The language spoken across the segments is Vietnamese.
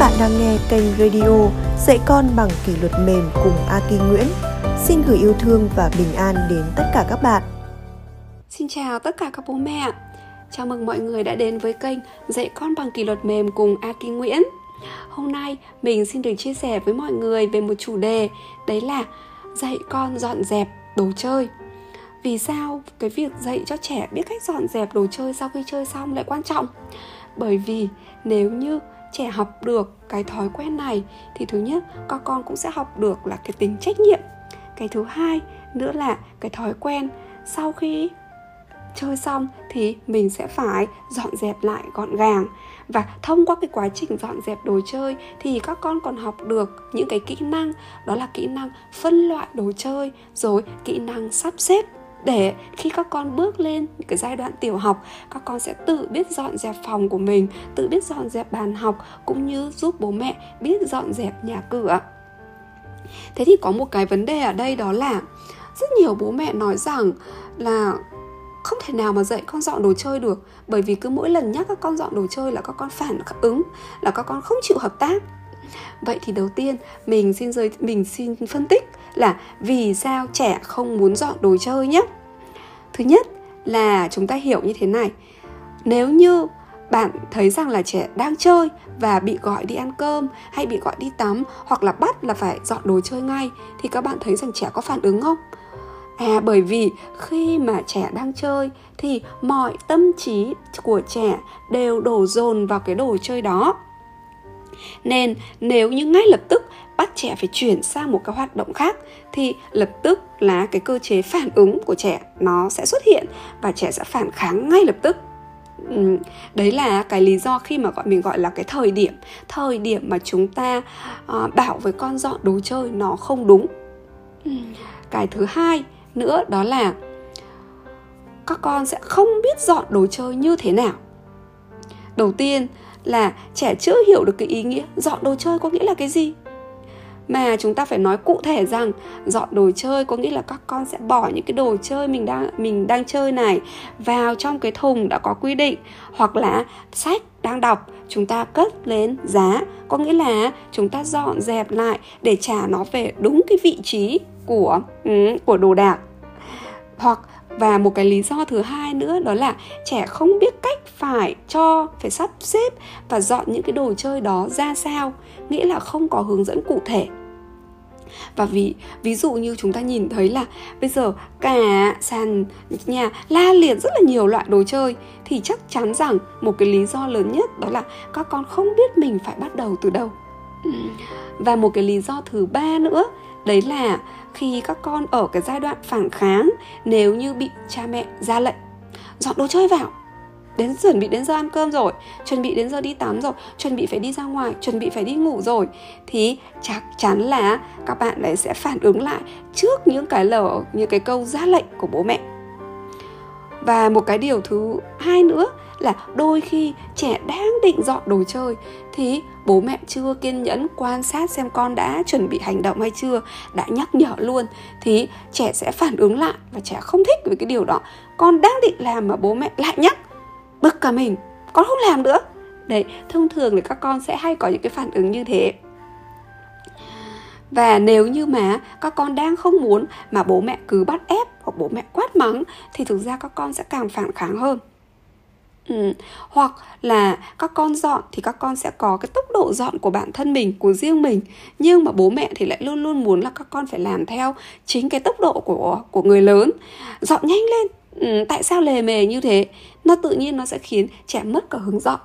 Các bạn đang nghe kênh radio Dạy Con Bằng Kỷ Luật Mềm cùng A Kỳ Nguyễn. Xin gửi yêu thương và bình an đến tất cả các bạn. Xin chào tất cả các bố mẹ. Chào mừng mọi người đã đến với kênh Dạy Con Bằng Kỷ Luật Mềm cùng A Kỳ Nguyễn. Hôm nay mình xin được chia sẻ với mọi người về một chủ đề, đấy là dạy con dọn dẹp đồ chơi. Vì sao cái việc dạy cho trẻ biết cách dọn dẹp đồ chơi sau khi chơi xong lại quan trọng? Bởi vì nếu như trẻ học được cái thói quen này thì thứ nhất, các con cũng sẽ học được là cái tính trách nhiệm. Cái thứ hai nữa là cái thói quen sau khi chơi xong thì mình sẽ phải dọn dẹp lại gọn gàng. Và thông qua cái quá trình dọn dẹp đồ chơi thì các con còn học được những cái kỹ năng, đó là kỹ năng phân loại đồ chơi, rồi kỹ năng sắp xếp, để khi các con bước lên cái giai đoạn tiểu học, các con sẽ tự biết dọn dẹp phòng của mình, tự biết dọn dẹp bàn học, cũng như giúp bố mẹ biết dọn dẹp nhà cửa. Thế thì có một cái vấn đề ở đây, đó là rất nhiều bố mẹ nói rằng là không thể nào mà dạy con dọn đồ chơi được, bởi vì cứ mỗi lần nhắc các con dọn đồ chơi là các con phản ứng, là các con không chịu hợp tác. Vậy thì đầu tiên mình xin phân tích là vì sao trẻ không muốn dọn đồ chơi nhé. Thứ nhất là chúng ta hiểu như thế này: nếu như bạn thấy rằng là trẻ đang chơi và bị gọi đi ăn cơm hay bị gọi đi tắm, hoặc là bắt là phải dọn đồ chơi ngay, thì các bạn thấy rằng trẻ có phản ứng không? Bởi vì khi mà trẻ đang chơi thì mọi tâm trí của trẻ đều đổ dồn vào cái đồ chơi đó. Nên nếu như ngay lập tức bắt trẻ phải chuyển sang một cái hoạt động khác thì lập tức là cái cơ chế phản ứng của trẻ nó sẽ xuất hiện và trẻ sẽ phản kháng ngay lập tức. Đấy là cái lý do khi mà mình gọi là cái thời điểm mà chúng ta bảo với con dọn đồ chơi nó không đúng. Cái thứ hai nữa đó là các con sẽ không biết dọn đồ chơi như thế nào. Đầu tiên là trẻ chưa hiểu được cái ý nghĩa dọn đồ chơi có nghĩa là cái gì. Mà chúng ta phải nói cụ thể rằng dọn đồ chơi có nghĩa là các con sẽ bỏ những cái đồ chơi mình đang chơi này vào trong cái thùng đã có quy định, hoặc là sách đang đọc chúng ta cất lên giá, có nghĩa là chúng ta dọn dẹp lại để trả nó về đúng cái vị trí của đồ đạc. Và một cái lý do thứ hai nữa đó là trẻ không biết cách phải sắp xếp và dọn những cái đồ chơi đó ra sao, nghĩa là không có hướng dẫn cụ thể. Và ví dụ như chúng ta nhìn thấy là bây giờ cả sàn nhà la liệt rất là nhiều loại đồ chơi, thì chắc chắn rằng một cái lý do lớn nhất đó là các con không biết mình phải bắt đầu từ đâu. Và một cái lý do thứ ba nữa, đấy là khi các con ở cái giai đoạn phản kháng, nếu như bị cha mẹ ra lệnh dọn đồ chơi vào, chuẩn bị đến giờ ăn cơm rồi, chuẩn bị đến giờ đi tắm rồi, chuẩn bị phải đi ra ngoài, chuẩn bị phải đi ngủ rồi, thì chắc chắn là các bạn đấy sẽ phản ứng lại trước những cái câu ra lệnh của bố mẹ. Và một cái điều thứ hai nữa là đôi khi trẻ đang định dọn đồ chơi thì bố mẹ chưa kiên nhẫn quan sát xem con đã chuẩn bị hành động hay chưa, đã nhắc nhở luôn, thì trẻ sẽ phản ứng lại và trẻ không thích với cái điều đó. Con đang định làm mà bố mẹ lại nhắc, bực cả mình, con không làm nữa. Đấy, thông thường thì các con sẽ hay có những cái phản ứng như thế. Và nếu như mà các con đang không muốn mà bố mẹ cứ bắt ép hoặc bố mẹ quát mắng thì thực ra các con sẽ càng phản kháng hơn. Hoặc là các con dọn thì các con sẽ có cái tốc độ dọn của bản thân mình, của riêng mình, nhưng mà bố mẹ thì lại luôn luôn muốn là các con phải làm theo chính cái tốc độ của người lớn, dọn nhanh lên. Tại sao lề mề như thế? Nó tự nhiên nó sẽ khiến trẻ mất cả hứng dọn.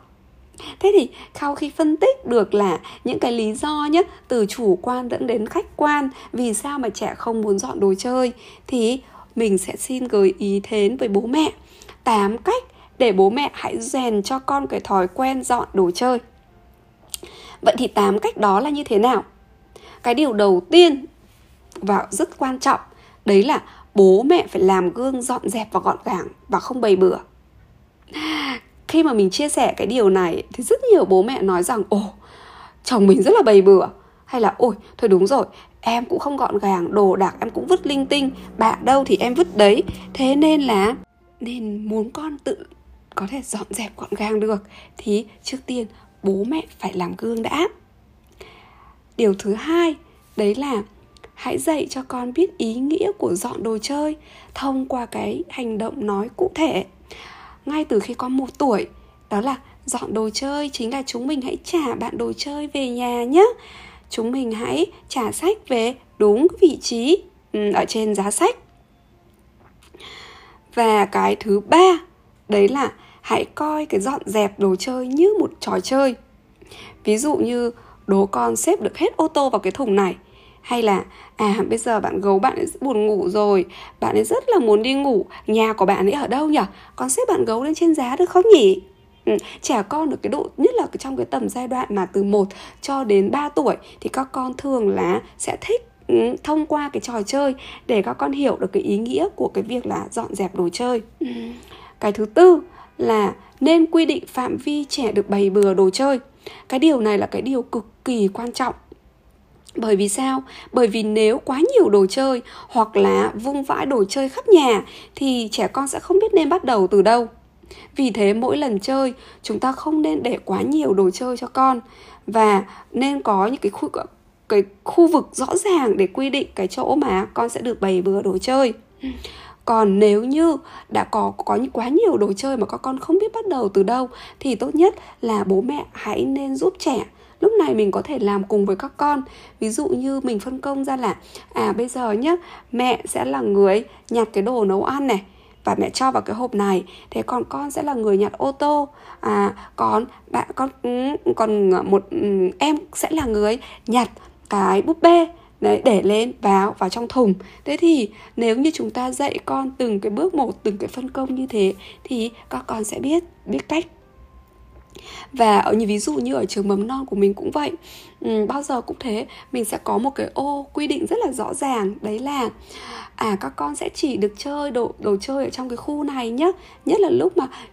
Thế thì sau khi phân tích được là những cái lý do nhé, từ chủ quan dẫn đến khách quan, vì sao mà trẻ không muốn dọn đồ chơi, thì mình sẽ xin gợi ý đến với bố mẹ 8 cách để bố mẹ hãy rèn cho con cái thói quen dọn đồ chơi. Vậy thì 8 cách đó là như thế nào? Cái điều đầu tiên và rất quan trọng, đấy là bố mẹ phải làm gương dọn dẹp và gọn gàng và không bày bừa. Khi mà mình chia sẻ cái điều này thì rất nhiều bố mẹ nói rằng ồ, chồng mình rất là bày bừa, hay là ôi, thôi đúng rồi, em cũng không gọn gàng, đồ đạc em cũng vứt linh tinh, bạn đâu thì em vứt đấy. Thế nên muốn con tự có thể dọn dẹp gọn gàng được thì trước tiên bố mẹ phải làm gương đã. Điều thứ hai, đấy là hãy dạy cho con biết ý nghĩa của dọn đồ chơi thông qua cái hành động nói cụ thể. Ngay từ khi con 1 tuổi, đó là dọn đồ chơi chính là chúng mình hãy trả bạn đồ chơi về nhà nhé. Chúng mình hãy trả sách về đúng vị trí ở trên giá sách. Và cái thứ ba, đấy là hãy coi cái dọn dẹp đồ chơi như một trò chơi. Ví dụ như đố con xếp được hết ô tô vào cái thùng này, hay là bây giờ bạn gấu bạn ấy buồn ngủ rồi, bạn ấy rất là muốn đi ngủ, nhà của bạn ấy ở đâu nhỉ? Con xếp bạn gấu lên trên giá được không nhỉ? Trẻ con được cái độ, nhất là trong cái tầm giai đoạn mà từ 1 cho đến 3 tuổi thì các con thường là sẽ thích thông qua cái trò chơi để các con hiểu được cái ý nghĩa của cái việc là dọn dẹp đồ chơi. Cái thứ tư là nên quy định phạm vi trẻ được bày bừa đồ chơi. Cái điều này là cái điều cực kỳ quan trọng. Bởi vì sao? Bởi vì nếu quá nhiều đồ chơi hoặc là vung vãi đồ chơi khắp nhà thì trẻ con sẽ không biết nên bắt đầu từ đâu. Vì thế mỗi lần chơi chúng ta không nên để quá nhiều đồ chơi cho con, và nên có những cái khu vực rõ ràng để quy định cái chỗ mà con sẽ được bày bừa đồ chơi. Còn nếu như đã có quá nhiều đồ chơi mà các con không biết bắt đầu từ đâu thì tốt nhất là bố mẹ hãy nên giúp trẻ. Lúc này mình có thể làm cùng với các con. Ví dụ như mình phân công ra là bây giờ nhé, mẹ sẽ là người nhặt cái đồ nấu ăn này và mẹ cho vào cái hộp này. Thế còn con sẽ là người nhặt ô tô. Còn một em sẽ là người nhặt cái búp bê. Đấy, để lên vào trong thùng. Thế thì nếu như chúng ta dạy con từng cái bước một, từng cái phân công như thế thì các con sẽ biết cách. Và ví dụ như ở trường mầm non của mình cũng vậy, bao giờ cũng thế, mình sẽ có một cái ô quy định rất là rõ ràng. Đấy là các con sẽ chỉ được chơi đồ chơi ở trong cái khu này nhé. Nhất là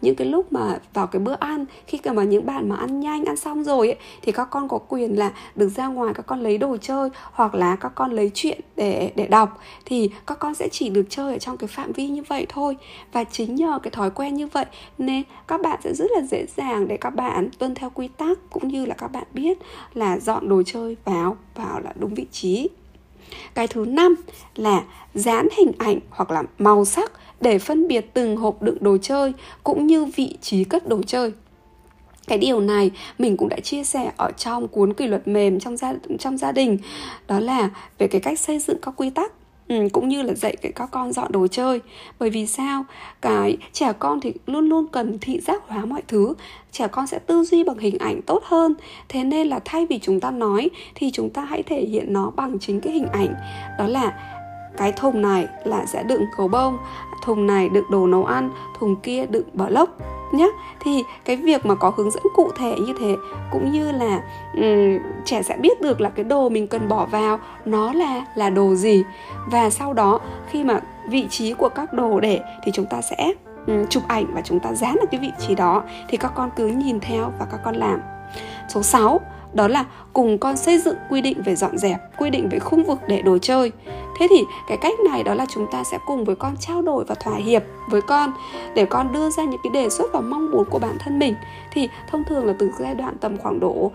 những cái lúc mà vào cái bữa ăn, khi mà những bạn mà ăn nhanh, ăn xong rồi ấy, thì các con có quyền là được ra ngoài, các con lấy đồ chơi hoặc là các con lấy chuyện để đọc. Thì các con sẽ chỉ được chơi ở trong cái phạm vi như vậy thôi. Và chính nhờ cái thói quen như vậy nên các bạn sẽ rất là dễ dàng để các bạn tuân theo quy tắc, cũng như là các bạn biết là dọn đồ chơi vào là đúng vị trí. Cái thứ 5 là dán hình ảnh hoặc là màu sắc để phân biệt từng hộp đựng đồ chơi cũng như vị trí cất đồ chơi. Cái điều này mình cũng đã chia sẻ ở trong cuốn Kỷ luật mềm trong gia đình, đó là về cái cách xây dựng các quy tắc. Cũng như là dạy các con dọn đồ chơi. Bởi vì sao? Cái trẻ con thì luôn luôn cần thị giác hóa mọi thứ. Trẻ con sẽ tư duy bằng hình ảnh tốt hơn. Thế nên là thay vì chúng ta nói thì chúng ta hãy thể hiện nó bằng chính cái hình ảnh. Đó là cái thùng này là sẽ đựng gấu bông, thùng này đựng đồ nấu ăn, thùng kia đựng bò lốc nhé. Thì cái việc mà có hướng dẫn cụ thể như thế, cũng như là trẻ sẽ biết được là cái đồ mình cần bỏ vào nó là đồ gì. Và sau đó khi mà vị trí của các đồ để thì chúng ta sẽ chụp ảnh và chúng ta dán được cái vị trí đó. Thì các con cứ nhìn theo và các con làm. Số 6, đó là cùng con xây dựng quy định về dọn dẹp, quy định về khung vực để đồ chơi. Thế thì cái cách này đó là chúng ta sẽ cùng với con trao đổi và thỏa hiệp với con để con đưa ra những cái đề xuất và mong muốn của bản thân mình. Thì thông thường là từ giai đoạn tầm khoảng độ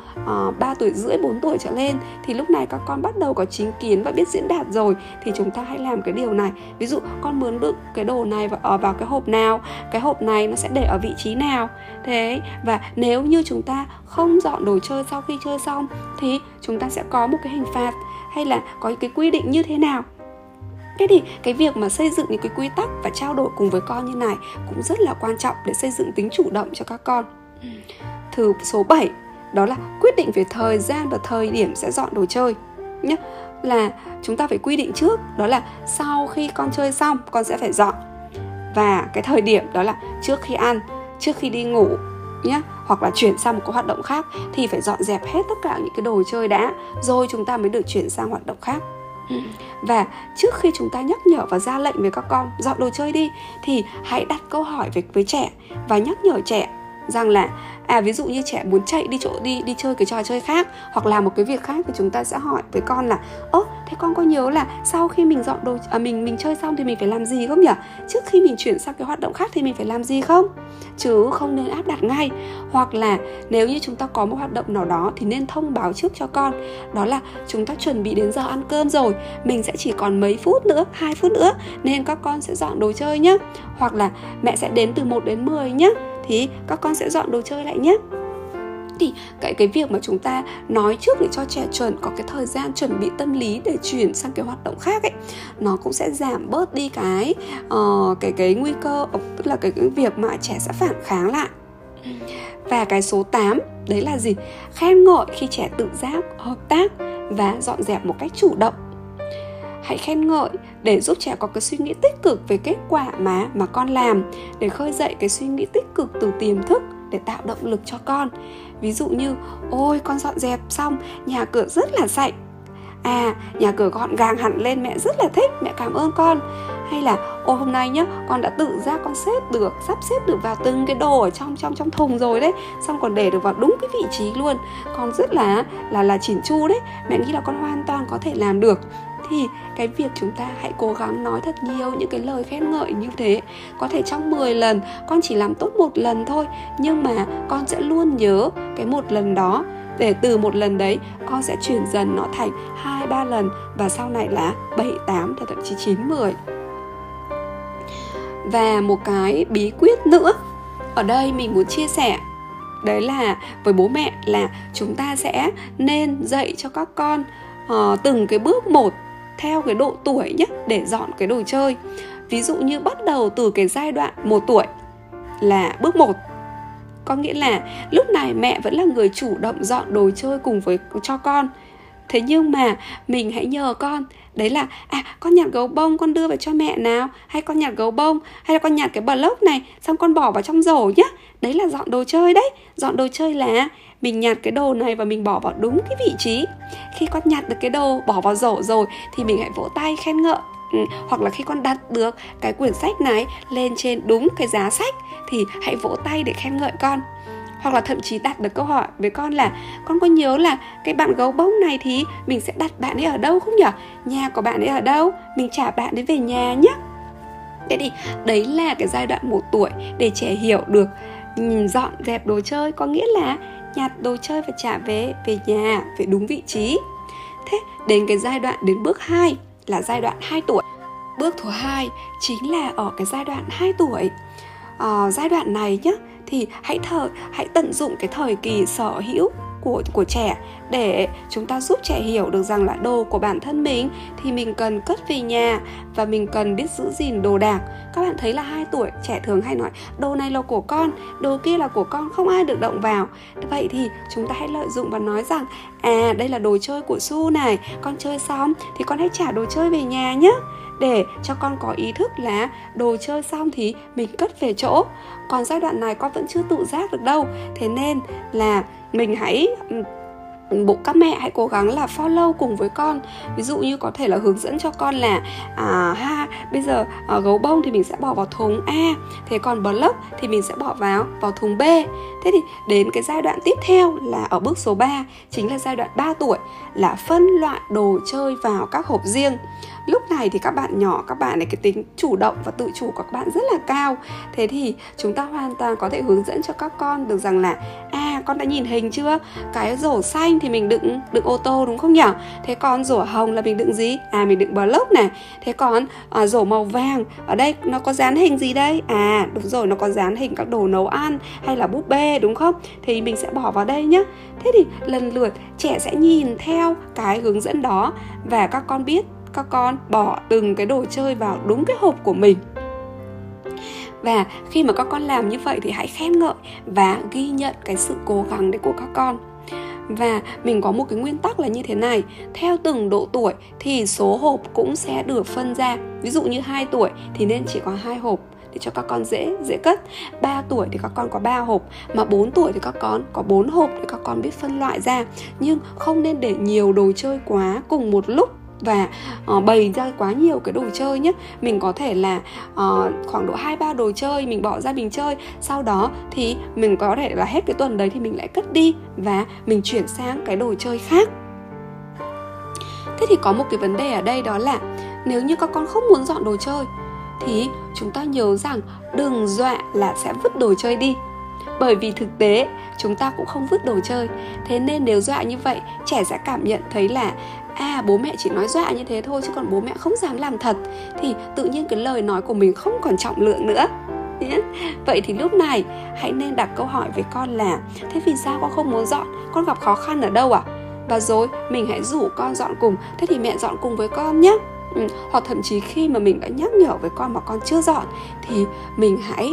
3 tuổi rưỡi, 4 tuổi trở lên thì lúc này các con bắt đầu có chính kiến và biết diễn đạt rồi, thì chúng ta hãy làm cái điều này. Ví dụ con muốn đựng cái đồ này vào cái hộp nào, cái hộp này nó sẽ để ở vị trí nào. Thế và nếu như chúng ta không dọn đồ chơi sau khi chơi xong thì chúng ta sẽ có một cái hình phạt, hay là có những cái quy định như thế nào. Thế thì cái việc mà xây dựng những cái quy tắc và trao đổi cùng với con như này cũng rất là quan trọng để xây dựng tính chủ động cho các con. Thứ số 7, đó là quyết định về thời gian và thời điểm sẽ dọn đồ chơi nhé. Là chúng ta phải quy định trước, đó là sau khi con chơi xong con sẽ phải dọn. Và cái thời điểm đó là trước khi ăn, trước khi đi ngủ nhé, hoặc là chuyển sang một cái hoạt động khác thì phải dọn dẹp hết tất cả những cái đồ chơi đã, rồi chúng ta mới được chuyển sang hoạt động khác. Và trước khi chúng ta nhắc nhở và ra lệnh với các con dọn đồ chơi đi thì hãy đặt câu hỏi với trẻ và nhắc nhở trẻ rằng là ví dụ như trẻ muốn chạy đi chơi cái trò chơi khác hoặc làm một cái việc khác thì chúng ta sẽ hỏi với con là thế con có nhớ là sau khi mình dọn đồ mình chơi xong thì mình phải làm gì không nhỉ? Trước khi mình chuyển sang cái hoạt động khác thì mình phải làm gì không? Chứ không nên áp đặt ngay. Hoặc là nếu như chúng ta có một hoạt động nào đó thì nên thông báo trước cho con, đó là chúng ta chuẩn bị đến giờ ăn cơm rồi, mình sẽ chỉ còn mấy phút nữa, 2 phút nữa nên các con sẽ dọn đồ chơi nhé. Hoặc là mẹ sẽ đến từ 1 đến 10 nhé, thì các con sẽ dọn đồ chơi lại nhé. Thì cái việc mà chúng ta nói trước để cho trẻ chuẩn có cái thời gian chuẩn bị tâm lý để chuyển sang cái hoạt động khác ấy, nó cũng sẽ giảm bớt đi cái nguy cơ, tức là cái việc mà trẻ sẽ phản kháng lại. Và cái số 8 đấy là gì? Khen ngợi khi trẻ tự giác, hợp tác và dọn dẹp một cách chủ động. Hãy khen ngợi để giúp trẻ có cái suy nghĩ tích cực về kết quả mà con làm, để khơi dậy cái suy nghĩ tích cực từ tiềm thức để tạo động lực cho con. Ví dụ như, ôi con dọn dẹp xong, nhà cửa rất là sạch. Nhà cửa gọn gàng hẳn lên, mẹ rất là thích, mẹ cảm ơn con. Hay là, ôi hôm nay nhá, con đã tự giác con sắp xếp được vào từng cái đồ ở trong thùng rồi đấy, xong còn để được vào đúng cái vị trí luôn. Con rất là chỉn chu đấy, mẹ nghĩ là con hoàn toàn có thể làm được. Thì cái việc chúng ta hãy cố gắng nói thật nhiều những cái lời khen ngợi như thế. Có thể trong 10 lần con chỉ làm tốt 1 lần thôi, nhưng mà con sẽ luôn nhớ cái 1 lần đó, để từ 1 lần đấy con sẽ chuyển dần nó thành 2-3 lần, và sau này là 7-8 thậm chí 9-10. Và một cái bí quyết nữa ở đây mình muốn chia sẻ, đấy là với bố mẹ là chúng ta sẽ nên dạy cho các con từng cái bước một theo cái độ tuổi nhé, để dọn cái đồ chơi. Ví dụ như bắt đầu từ cái giai đoạn 1 tuổi là bước 1, có nghĩa là lúc này mẹ vẫn là người chủ động dọn đồ chơi cùng với cho con. Thế nhưng mà mình hãy nhờ con, đấy là con nhặt gấu bông con đưa về cho mẹ nào, hay con nhặt gấu bông, hay là con nhặt cái block này xong con bỏ vào trong rổ nhé. Đấy là dọn đồ chơi đấy. Dọn đồ chơi là mình nhặt cái đồ này và mình bỏ vào đúng cái vị trí. Khi con nhặt được cái đồ bỏ vào rổ rồi thì mình hãy vỗ tay khen ngợi. Hoặc là khi con đặt được cái quyển sách này lên trên đúng cái giá sách thì hãy vỗ tay để khen ngợi con. Hoặc là thậm chí đặt được câu hỏi với con là con có nhớ là cái bạn gấu bông này thì mình sẽ đặt bạn ấy ở đâu không nhỉ? Nhà của bạn ấy ở đâu? Mình trả bạn ấy về nhà nhé. Thế thì đấy là cái giai đoạn 1 tuổi để trẻ hiểu được dọn dẹp đồ chơi, có nghĩa là nhặt đồ chơi và trả về nhà, về đúng vị trí. Thế đến cái giai đoạn, đến bước 2 là giai đoạn 2 tuổi. Bước thứ 2 chính là ở cái giai đoạn 2 tuổi. Giai đoạn này nhá, thì hãy tận dụng cái thời kỳ sở hữu của trẻ để chúng ta giúp trẻ hiểu được rằng là đồ của bản thân mình thì mình cần cất về nhà và mình cần biết giữ gìn đồ đạc. Các bạn thấy là 2 tuổi trẻ thường hay nói đồ này là của con, đồ kia là của con, không ai được động vào. Vậy thì chúng ta hãy lợi dụng và nói rằng đây là đồ chơi của Su này, con chơi xong thì con hãy trả đồ chơi về nhà nhé, để cho con có ý thức là đồ chơi xong thì mình cất về chỗ. Còn giai đoạn này con vẫn chưa tự giác được đâu, thế nên là mình các mẹ hãy cố gắng là follow cùng với con. Ví dụ như có thể là hướng dẫn cho con là bây giờ gấu bông thì mình sẽ bỏ vào thùng A, thế còn block thì mình sẽ bỏ vào thùng B. Thế thì đến cái giai đoạn tiếp theo là ở bước số 3, chính là giai đoạn 3 tuổi, là phân loại đồ chơi vào các hộp riêng. Lúc này thì các bạn nhỏ, các bạn này cái tính chủ động và tự chủ của các bạn rất là cao. Thế thì chúng ta hoàn toàn có thể hướng dẫn cho các con được rằng là con đã nhìn hình chưa? Cái rổ xanh thì mình đựng ô tô đúng không nhỉ? Thế còn rổ hồng là mình đựng gì? Mình đựng block này. Thế còn rổ màu vàng ở đây nó có dán hình gì đây? Đúng rồi, nó có dán hình các đồ nấu ăn hay là búp bê đúng không? Thì mình sẽ bỏ vào đây nhé. Thế thì lần lượt trẻ sẽ nhìn theo cái hướng dẫn đó và các con biết các con bỏ từng cái đồ chơi vào đúng cái hộp của mình. Và khi mà các con làm như vậy thì hãy khen ngợi và ghi nhận cái sự cố gắng đấy của các con. Và mình có một cái nguyên tắc là như thế này, theo từng độ tuổi thì số hộp cũng sẽ được phân ra. Ví dụ như 2 tuổi thì nên chỉ có 2 hộp để cho các con dễ cất. 3 tuổi thì các con có 3 hộp, mà 4 tuổi thì các con có 4 hộp để các con biết phân loại ra. Nhưng không nên để nhiều đồ chơi quá cùng một lúc. và bày ra quá nhiều cái đồ chơi nhé. Mình có thể là khoảng độ 2-3 đồ chơi mình bỏ ra mình chơi, sau đó thì mình có thể là hết cái tuần đấy thì mình lại cất đi và mình chuyển sang cái đồ chơi khác. Thế thì có một cái vấn đề ở đây, đó là nếu như các con không muốn dọn đồ chơi thì chúng ta nhớ rằng đừng dọa là sẽ vứt đồ chơi đi, bởi vì thực tế chúng ta cũng không vứt đồ chơi. Thế nên nếu dọa như vậy, trẻ sẽ cảm nhận thấy là bố mẹ chỉ nói dọa như thế thôi chứ còn bố mẹ không dám làm thật, thì tự nhiên cái lời nói của mình không còn trọng lượng nữa. Vậy thì lúc này hãy nên đặt câu hỏi với con là: thế vì sao con không muốn dọn? Con gặp khó khăn ở đâu à? Và rồi mình hãy rủ con dọn cùng. Thế thì mẹ dọn cùng với con nhé. Hoặc thậm chí khi mà mình đã nhắc nhở với con mà con chưa dọn thì mình hãy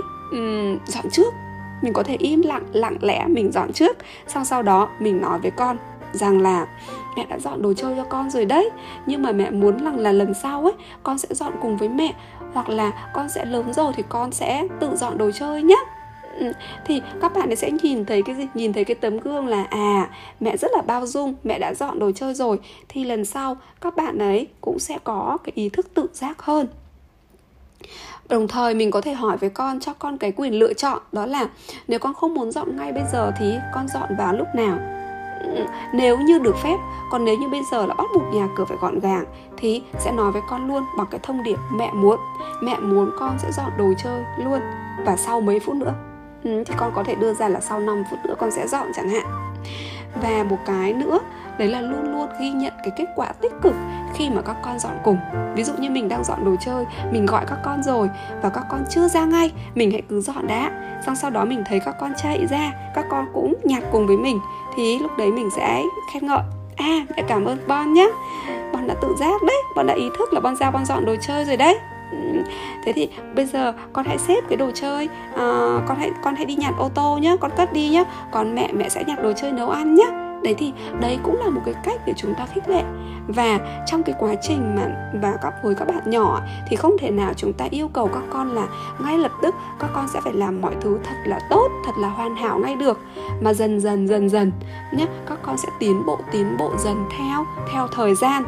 dọn trước. Mình có thể im lặng, lặng lẽ mình dọn trước, sau đó mình nói với con rằng là mẹ đã dọn đồ chơi cho con rồi đấy, nhưng mà mẹ muốn rằng là lần sau ấy con sẽ dọn cùng với mẹ, hoặc là con sẽ lớn rồi thì con sẽ tự dọn đồ chơi nhé. Thì các bạn ấy sẽ nhìn thấy cái gì? Nhìn thấy cái tấm gương là mẹ rất là bao dung, mẹ đã dọn đồ chơi rồi, thì lần sau các bạn ấy cũng sẽ có cái ý thức tự giác hơn. Đồng thời mình có thể hỏi với con, cho con cái quyền lựa chọn, đó là nếu con không muốn dọn ngay bây giờ thì con dọn vào lúc nào nếu như được phép. Còn nếu như bây giờ là bắt buộc nhà cửa phải gọn gàng thì sẽ nói với con luôn bằng cái thông điệp mẹ muốn con sẽ dọn đồ chơi luôn, và sau mấy phút nữa thì con có thể đưa ra là sau 5 phút nữa con sẽ dọn chẳng hạn. Và một cái nữa, đấy là luôn luôn ghi nhận cái kết quả tích cực khi mà các con dọn cùng. Ví dụ như mình đang dọn đồ chơi, mình gọi các con rồi và các con chưa ra ngay, mình hãy cứ dọn đã, xong sau đó mình thấy các con chạy ra, các con cũng nhặt cùng với mình, thì lúc đấy mình sẽ khen ngợi: mẹ cảm ơn Bon nhé, Bon đã tự giác đấy, Bon đã ý thức là Bon ra Bon dọn đồ chơi rồi đấy. Thế thì bây giờ con hãy xếp cái đồ chơi, con hãy đi nhặt ô tô nhé, con cất đi nhé, còn mẹ sẽ nhặt đồ chơi nấu ăn nhé. Đấy thì đấy cũng là một cái cách để chúng ta khích lệ. Và trong cái quá trình mà với các bạn nhỏ thì không thể nào chúng ta yêu cầu các con là ngay lập tức các con sẽ phải làm mọi thứ thật là tốt, thật là hoàn hảo ngay được, mà dần dần nhé, các con sẽ tiến bộ dần theo thời gian.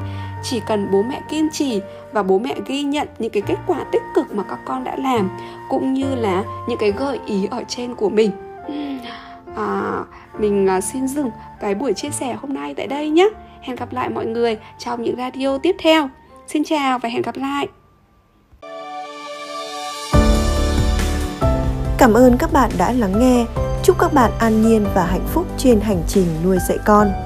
Chỉ cần bố mẹ kiên trì và bố mẹ ghi nhận những cái kết quả tích cực mà các con đã làm, cũng như là những cái gợi ý ở trên của mình. Mình xin dừng cái buổi chia sẻ hôm nay tại đây nhé. Hẹn gặp lại mọi người trong những radio tiếp theo. Xin chào và hẹn gặp lại. Cảm ơn các bạn đã lắng nghe. Chúc các bạn an nhiên và hạnh phúc trên hành trình nuôi dạy con.